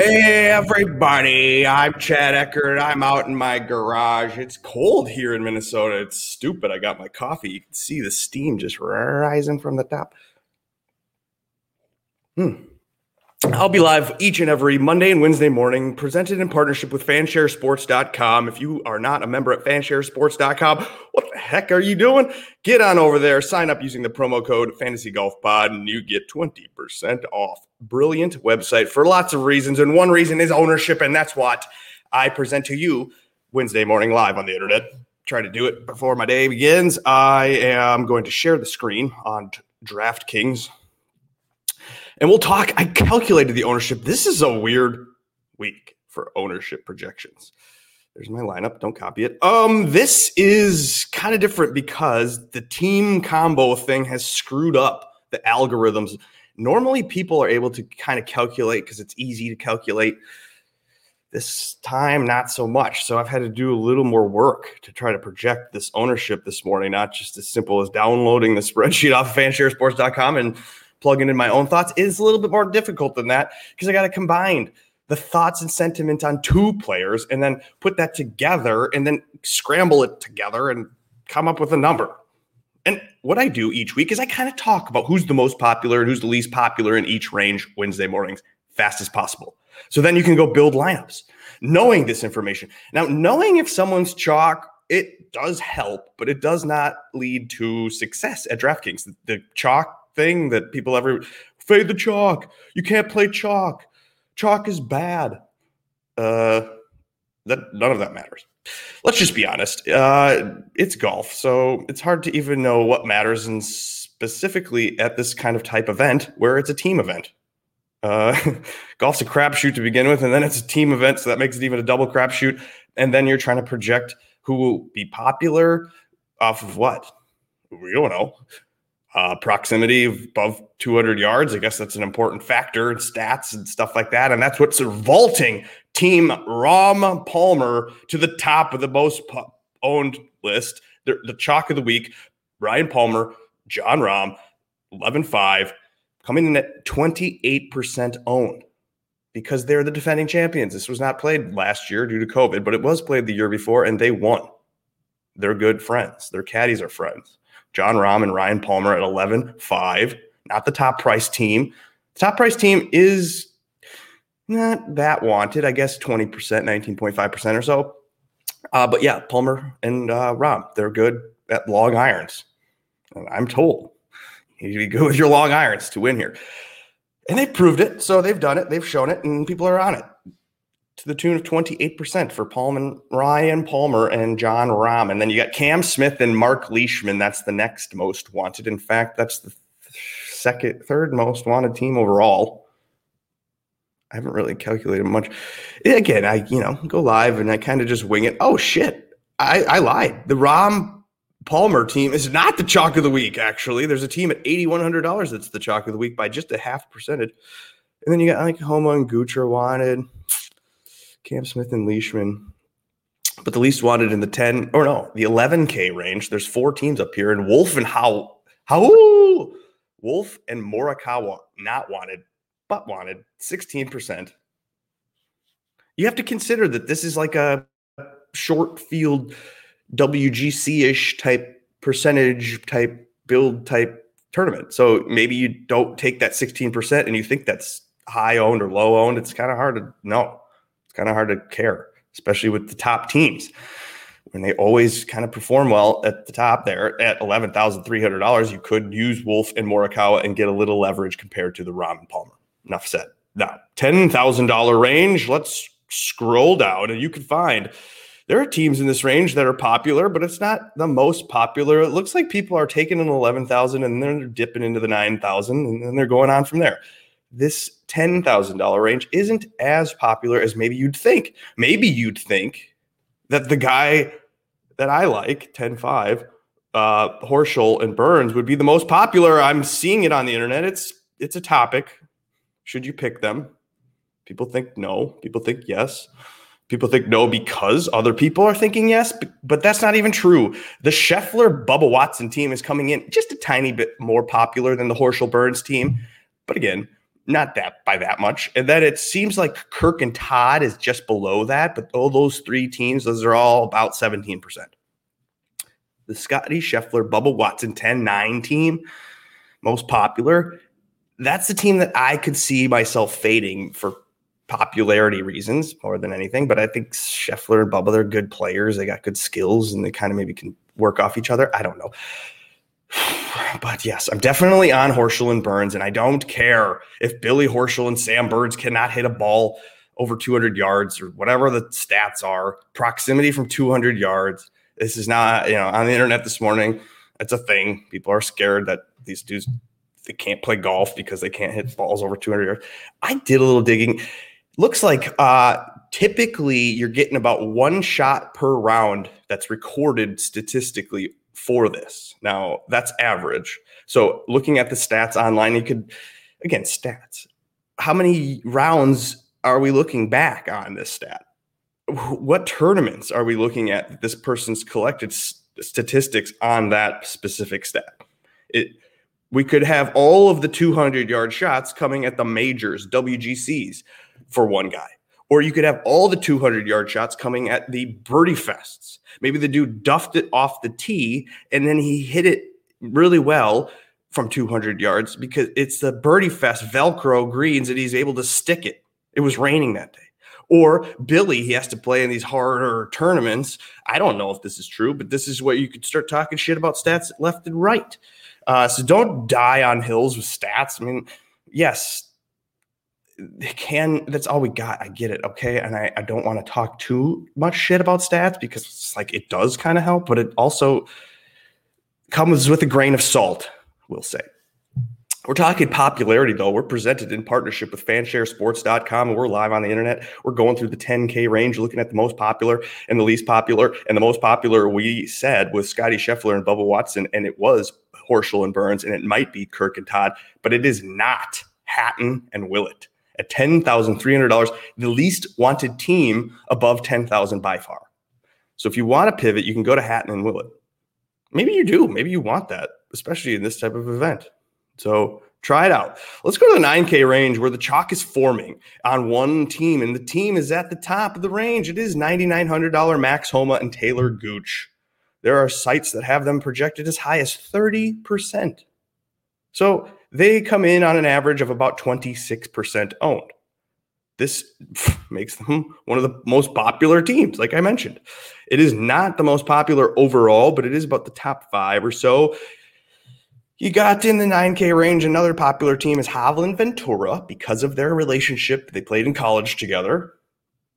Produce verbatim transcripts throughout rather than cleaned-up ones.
Hey everybody, I'm Chad Eckert. I'm out in my garage. It's cold here in Minnesota. It's stupid. I got my coffee. You can see the steam just rising from the top. Hmm. I'll be live each and every Monday and Wednesday morning, presented in partnership with Fanshare Sports dot com. If you are not a member at Fanshare Sports dot com, what the heck are you doing? Get on over there, sign up using the promo code FantasyGolfPod, and you get twenty percent off. Brilliant website for lots of reasons, and one reason is ownership, and that's what I present to you Wednesday morning live on the internet. Try to do it before my day begins. I am going to share the screen on DraftKings. And we'll talk, I calculated the ownership. This is a weird week for ownership projections. There's my lineup, don't copy it. Um, this is kind of different because the team combo thing has screwed up the algorithms. Normally people are able to kind of calculate because it's easy to calculate. This time, not so much. So I've had to do a little more work to try to project this ownership this morning, not just as simple as downloading the spreadsheet off of Fanshare Sports dot com and plugging in my own thoughts. Is a little bit more difficult than that because I got to combine the thoughts and sentiments on two players and then put that together and then scramble it together and come up with a number. And what I do each week is I kind of talk about who's the most popular and who's the least popular in each range Wednesday mornings, fast as possible. So then you can go build lineups knowing this information. Now, knowing if someone's chalk, it does help, but it does not lead to success at DraftKings. The, the chalk thing that people ever fade the chalk. You can't play chalk. Chalk is bad. Uh, that none of that matters. Let's just be honest. Uh, it's golf, so it's hard to even know what matters, and specifically at this kind of type event where it's a team event. Uh, golf's a crapshoot to begin with, and then it's a team event, so that makes it even a double crapshoot. And then you're trying to project who will be popular off of what? We don't know. Uh, proximity above two hundred yards. I guess that's an important factor in stats and stuff like that. And that's what's vaulting Team Rahm Palmer to the top of the most po- owned list. The, the chalk of the week, Ryan Palmer, John Rahm, eleven five, coming in at twenty-eight percent owned because they're the defending champions. This was not played last year due to COVID, but it was played the year before and they won. They're good friends. Their caddies are friends. John Rahm and Ryan Palmer at eleven five, not the top price team. The top price team is not that wanted, I guess twenty percent, nineteen point five percent or so. Uh, but yeah, Palmer and uh, Rahm, they're good at long irons. I'm told you need to go with your long irons to win here. And they've proved it. So they've done it. They've shown it and people are on it to the tune of twenty-eight percent for Palmer, Ryan Palmer and John Rahm. And then you got Cam Smith and Mark Leishman. That's the next most wanted. In fact, that's the second, third most wanted team overall. I haven't really calculated much. Again, I, you know, go live and I kind of just wing it. Oh, shit. I, I lied. The Rahm Palmer team is not the chalk of the week, actually. There's a team at eighty-one hundred dollars that's the chalk of the week by just a half percentage. And then you got like Homa and Gooch are wanted. Cam Smith and Leishman, but the least wanted in the ten or no, the eleven K range. There's four teams up here, and Wolf and How How Wolf and Morikawa not wanted, but wanted sixteen percent. You have to consider that this is like a short field W G C ish type percentage type build type tournament. So maybe you don't take that sixteen percent and you think that's high owned or low owned. It's kind of hard to know. Kind of hard to care, especially with the top teams when they always kind of perform well at the top there at eleven thousand three hundred dollars. You could use Wolf and Morikawa and get a little leverage compared to the Rahm and Palmer. Enough said. Now, ten thousand dollars range. Let's scroll down and you can find there are teams in this range that are popular, but it's not the most popular. It looks like people are taking an eleven thousand and then they're dipping into the nine thousand and then they're going on from there. This ten thousand dollars range isn't as popular as maybe you'd think. Maybe you'd think that the guy that I like, ten five, uh, Horschel and Burns, would be the most popular. I'm seeing it on the internet. It's it's a topic. Should you pick them? People think no. People think yes. People think no because other people are thinking yes, but, but that's not even true. The Scheffler Bubba Watson team is coming in just a tiny bit more popular than the Horschel Burns team. But again, not that by that much. And then it seems like Kirk and Todd is just below that, but all those three teams, those are all about seventeen percent. The Scotty Scheffler, Bubba Watson, ten nine team, most popular. That's the team that I could see myself fading for popularity reasons more than anything, but I think Scheffler and Bubba, they're good players. They got good skills, and they kind of maybe can work off each other. I don't know. But yes, I'm definitely on Horschel and Burns, and I don't care if Billy Horschel and Sam Burns cannot hit a ball over two hundred yards or whatever the stats are. Proximity from two hundred yards. This is not, you know, on the internet this morning, it's a thing. People are scared that these dudes, they can't play golf because they can't hit balls over two hundred yards. I did a little digging. Looks like uh, typically you're getting about one shot per round that's recorded statistically for this. Now, that's average. So looking at the stats online, you could, again, stats. How many rounds are we looking back on this stat? What tournaments are we looking at that this person's collected s- statistics on that specific stat? It, we could have all of the two hundred-yard shots coming at the majors, W G Cs, for one guy. Or you could have all the two hundred-yard shots coming at the birdie fests. Maybe the dude duffed it off the tee, and then he hit it really well from two hundred yards because it's the birdie fest Velcro greens that he's able to stick it. It was raining that day. Or Billy, he has to play in these harder tournaments. I don't know if this is true, but this is where you could start talking shit about stats left and right. Uh, so don't die on hills with stats. I mean, yes, they can, that's all we got. I get it. Okay. And I, I don't want to talk too much shit about stats because it's like, it does kind of help, but it also comes with a grain of salt, we'll say. We're talking popularity though. We're presented in partnership with Fanshare Sports dot com, and we're live on the internet. We're going through the ten K range, looking at the most popular and the least popular, and the most popular we said was Scotty Scheffler and Bubba Watson. And it was Horschel and Burns, and it might be Kirk and Todd, but it is not Hatton and Willett. At ten thousand three hundred dollars, the least wanted team above ten thousand by far. So if you want to pivot, you can go to Hatton and Willett. Maybe you do. Maybe you want that, especially in this type of event. So try it out. Let's go to the nine K range where the chalk is forming on one team, and the team is at the top of the range. It is nine thousand nine hundred dollars Max Homa and Taylor Gooch. There are sites that have them projected as high as thirty percent. So they come in on an average of about twenty-six percent owned. This makes them one of the most popular teams, like I mentioned. It is not the most popular overall, but it is about the top five or so. You got in the nine K range, another popular team is Hovland Ventura because of their relationship. They played in college together.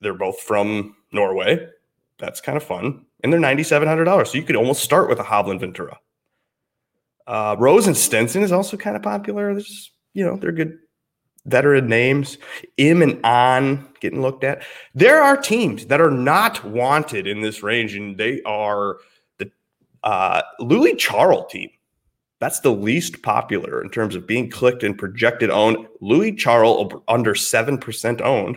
They're both from Norway. That's kind of fun. And they're nine thousand seven hundred dollars, so you could almost start with a Hovland Ventura. Uh, Rose and Stenson is also kind of popular. There's, you know, they're good veteran names. Im and On getting looked at. There are teams that are not wanted in this range, and they are the uh, Louis Charles team. That's the least popular in terms of being clicked and projected owned. Louis Charles under seven percent owned.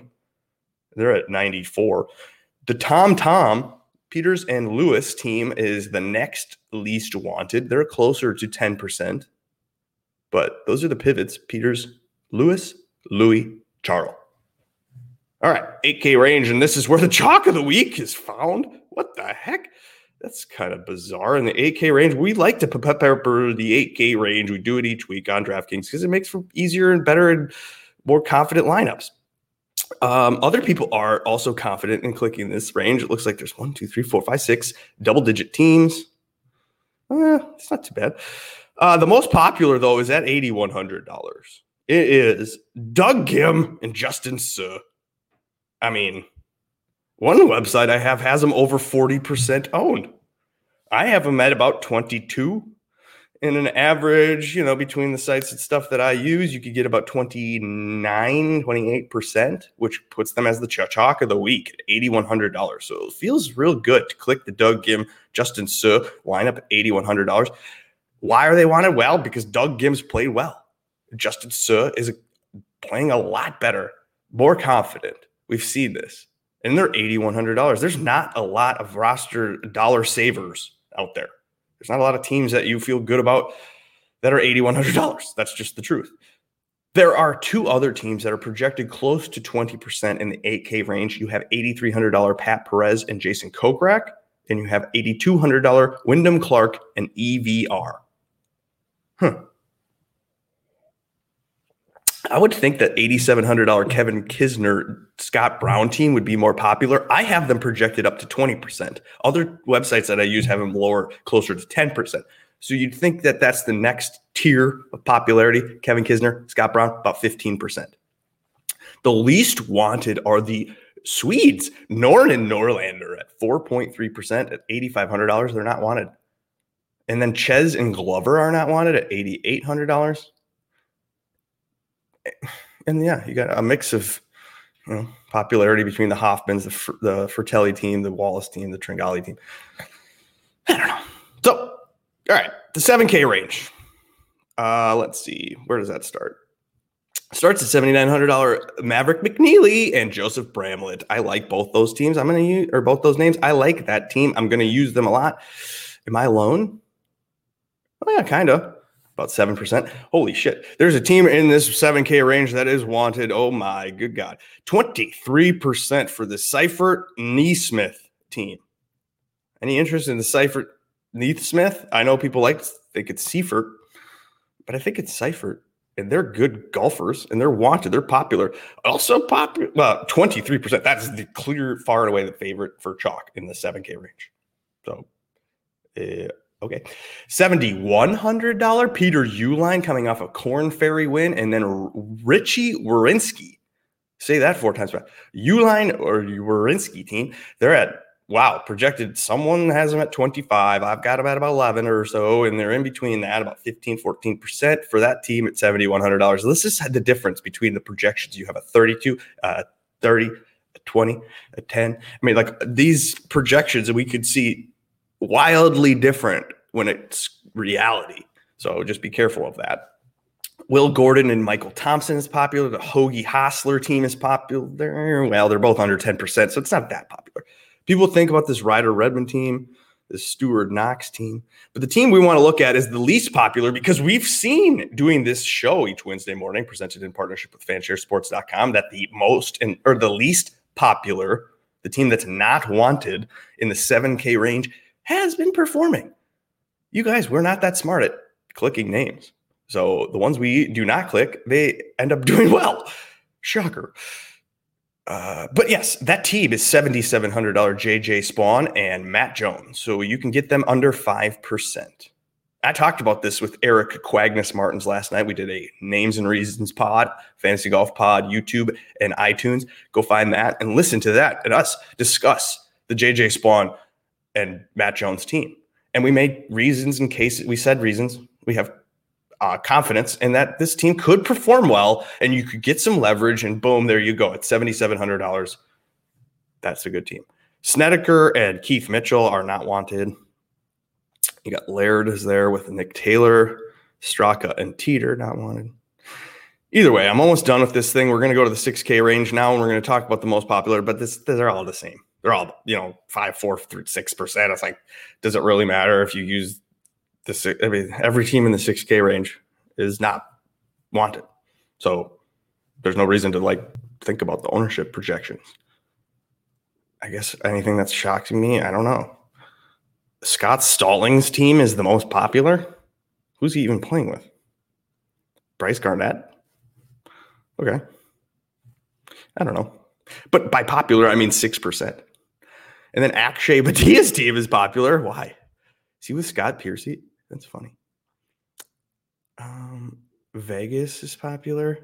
They're at ninety-four. The Tom Tom. Peters and Lewis team is the next least wanted. They're closer to ten percent. But those are the pivots. Peters, Lewis, Louis, Charles. All right, eight K range, and this is where the chalk of the week is found. What the heck? That's kind of bizarre. In the eight K range, we like to pepper the eight K range. We do it each week on DraftKings because it makes for easier and better and more confident lineups. Um, other people are also confident in clicking this range. It looks like there's one, two, three, four, five, six double-digit teams. Eh, it's not too bad. Uh, the most popular, though, is at eight thousand one hundred dollars. It is Doug Ghim and Justin Suh. I mean, one website I have has them over forty percent owned. I have them at about twenty-two. In an average, you know, between the sites and stuff that I use, you could get about twenty-nine, twenty-eight percent, which puts them as the chalk of the week at eight thousand one hundred dollars. So it feels real good to click the Doug Ghim, Justin Suh lineup at eight thousand one hundred dollars. Why are they wanted? Well, because Doug Ghim's played well. Justin Suh is playing a lot better, more confident. We've seen this. And they're eight thousand one hundred dollars. There's not a lot of roster dollar savers out there. There's not a lot of teams that you feel good about that are eight thousand one hundred dollars. That's just the truth. There are two other teams that are projected close to twenty percent in the eight K range. You have eight thousand three hundred dollars Pat Perez and Jason Kokrak, and you have eight thousand two hundred dollars Wyndham Clark and E V R. Huh. I would think that eight thousand seven hundred dollars Kevin Kisner, Scott Brown team would be more popular. I have them projected up to twenty percent. Other websites that I use have them lower, closer to ten percent. So you'd think that that's the next tier of popularity. Kevin Kisner, Scott Brown, about fifteen percent. The least wanted are the Swedes, Norn and Norlander at four point three percent at eight thousand five hundred dollars. They're not wanted. And then Chez and Glover are not wanted at eight thousand eight hundred dollars. And yeah, you got a mix of, you know, popularity between the Hoffmans, the, the Fratelli team, the Wallace team, the Tringali team. I don't know. So, all right, the seven K range. Uh, let's see. Where does that start? Starts at seven thousand nine hundred dollars Maverick McNeely and Joseph Bramlett. I like both those teams. I'm going to use, or both those names. I like that team. I'm going to use them a lot. Am I alone? Well, yeah, kind of. About seven percent. Holy shit. There's a team in this seven K range that is wanted. Oh, my good God. twenty-three percent for the Seifert NeSmith team. Any interest in the Seifert NeSmith? I know people like think it's Seifert, but I think it's Seifert. And they're good golfers, and they're wanted. They're popular. Also popular. Well, twenty-three percent. That's the clear, far and away the favorite for chalk in the seven K range. So, yeah. Uh, Okay, seven thousand one hundred dollars Peter Uline coming off a Corn Ferry win, and then R- Richie Wierenski. Say that four times fast. Uline or Wierenski team, they're at, wow, projected. Someone has them at twenty-five. I've got them at about eleven or so, and they're in between that, about fifteen, fourteen percent for that team at seven thousand one hundred dollars. This is the difference between the projections. You have a thirty-two, uh, thirty, a twenty, a ten. I mean, like these projections that we could see wildly different when it's reality. So just be careful of that. Will Gordon and Michael Thompson is popular. The Hoagie Hostler team is popular. Well, they're both under ten percent, so it's not that popular. People think about this Ryder Redmond team, this Stewart Knox team. But the team we want to look at is the least popular because we've seen doing this show each Wednesday morning, presented in partnership with Fanshare Sports dot com, that the most and or the least popular, the team that's not wanted in the seven K range, has been performing. You guys, we're not that smart at clicking names. So the ones we do not click, they end up doing well. Shocker. Uh, but yes, that team is seven thousand seven hundred dollars J J. Spaun and Matt Jones. So you can get them under five percent. I talked about this with Eric Quagnas Martins last night. We did a Names and Reasons pod, Fantasy Golf Pod, YouTube, and iTunes. Go find that and listen to that and us discuss the J J. Spaun and Matt Jones team. And we made reasons in case we said reasons. We have uh, confidence in that this team could perform well and you could get some leverage and boom, there you go. At seven thousand seven hundred dollars, that's a good team. Snedeker and Keith Mitchell are not wanted. You got Laird is there with Nick Taylor, Straka and Teeter not wanted. Either way, I'm almost done with this thing. We're going to go to the six K range now and we're going to talk about the most popular, but this, they're all the same. They're all, you know, five, four, three, six percent. It's like, does it really matter if you use this? I mean, every team in the six K range is not wanted. So there's no reason to like think about the ownership projections. I guess anything that's shocking me, I don't know. Scott Stallings' team is the most popular. Who's he even playing with? Bryce Garnett. Okay. I don't know. But by popular, I mean six percent. And then Akshay Bhatia's team is popular. Why? Is he with Scott Piercy? That's funny. Um, Vegas is popular.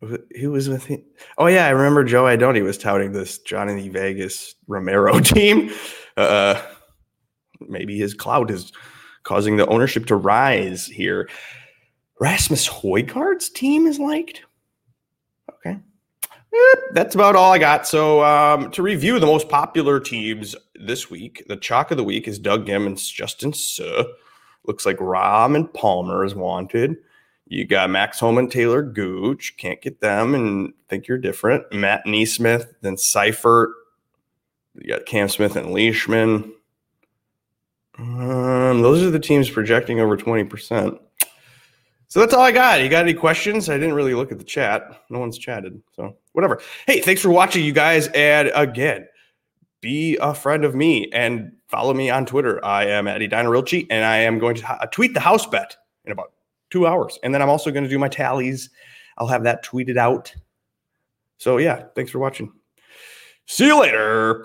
Who was with him? Oh, yeah. I remember Joe Idoni was touting this Johnny Vegas Romero team. Uh, maybe his clout is causing the ownership to rise here. Rasmus Højgaard's team is liked. Okay. That's about all I got. So um, to review the most popular teams this week, the chalk of the week is Doug Ghim and Justin Suh. Looks like Rahm and Palmer is wanted. You got Max Homa and Taylor Gooch. Can't get them and think you're different. Matt NeSmith, then Seifert. You got Cam Smith and Leishman. Um, those are the teams projecting over twenty percent. So that's all I got. You got any questions? I didn't really look at the chat. No one's chatted, so whatever. Hey, thanks for watching, you guys. And again, be a friend of me and follow me on Twitter. I am at Edinarelchi, and I am going to tweet the house bet in about two hours. And then I'm also going to do my tallies. I'll have that tweeted out. So, yeah, thanks for watching. See you later.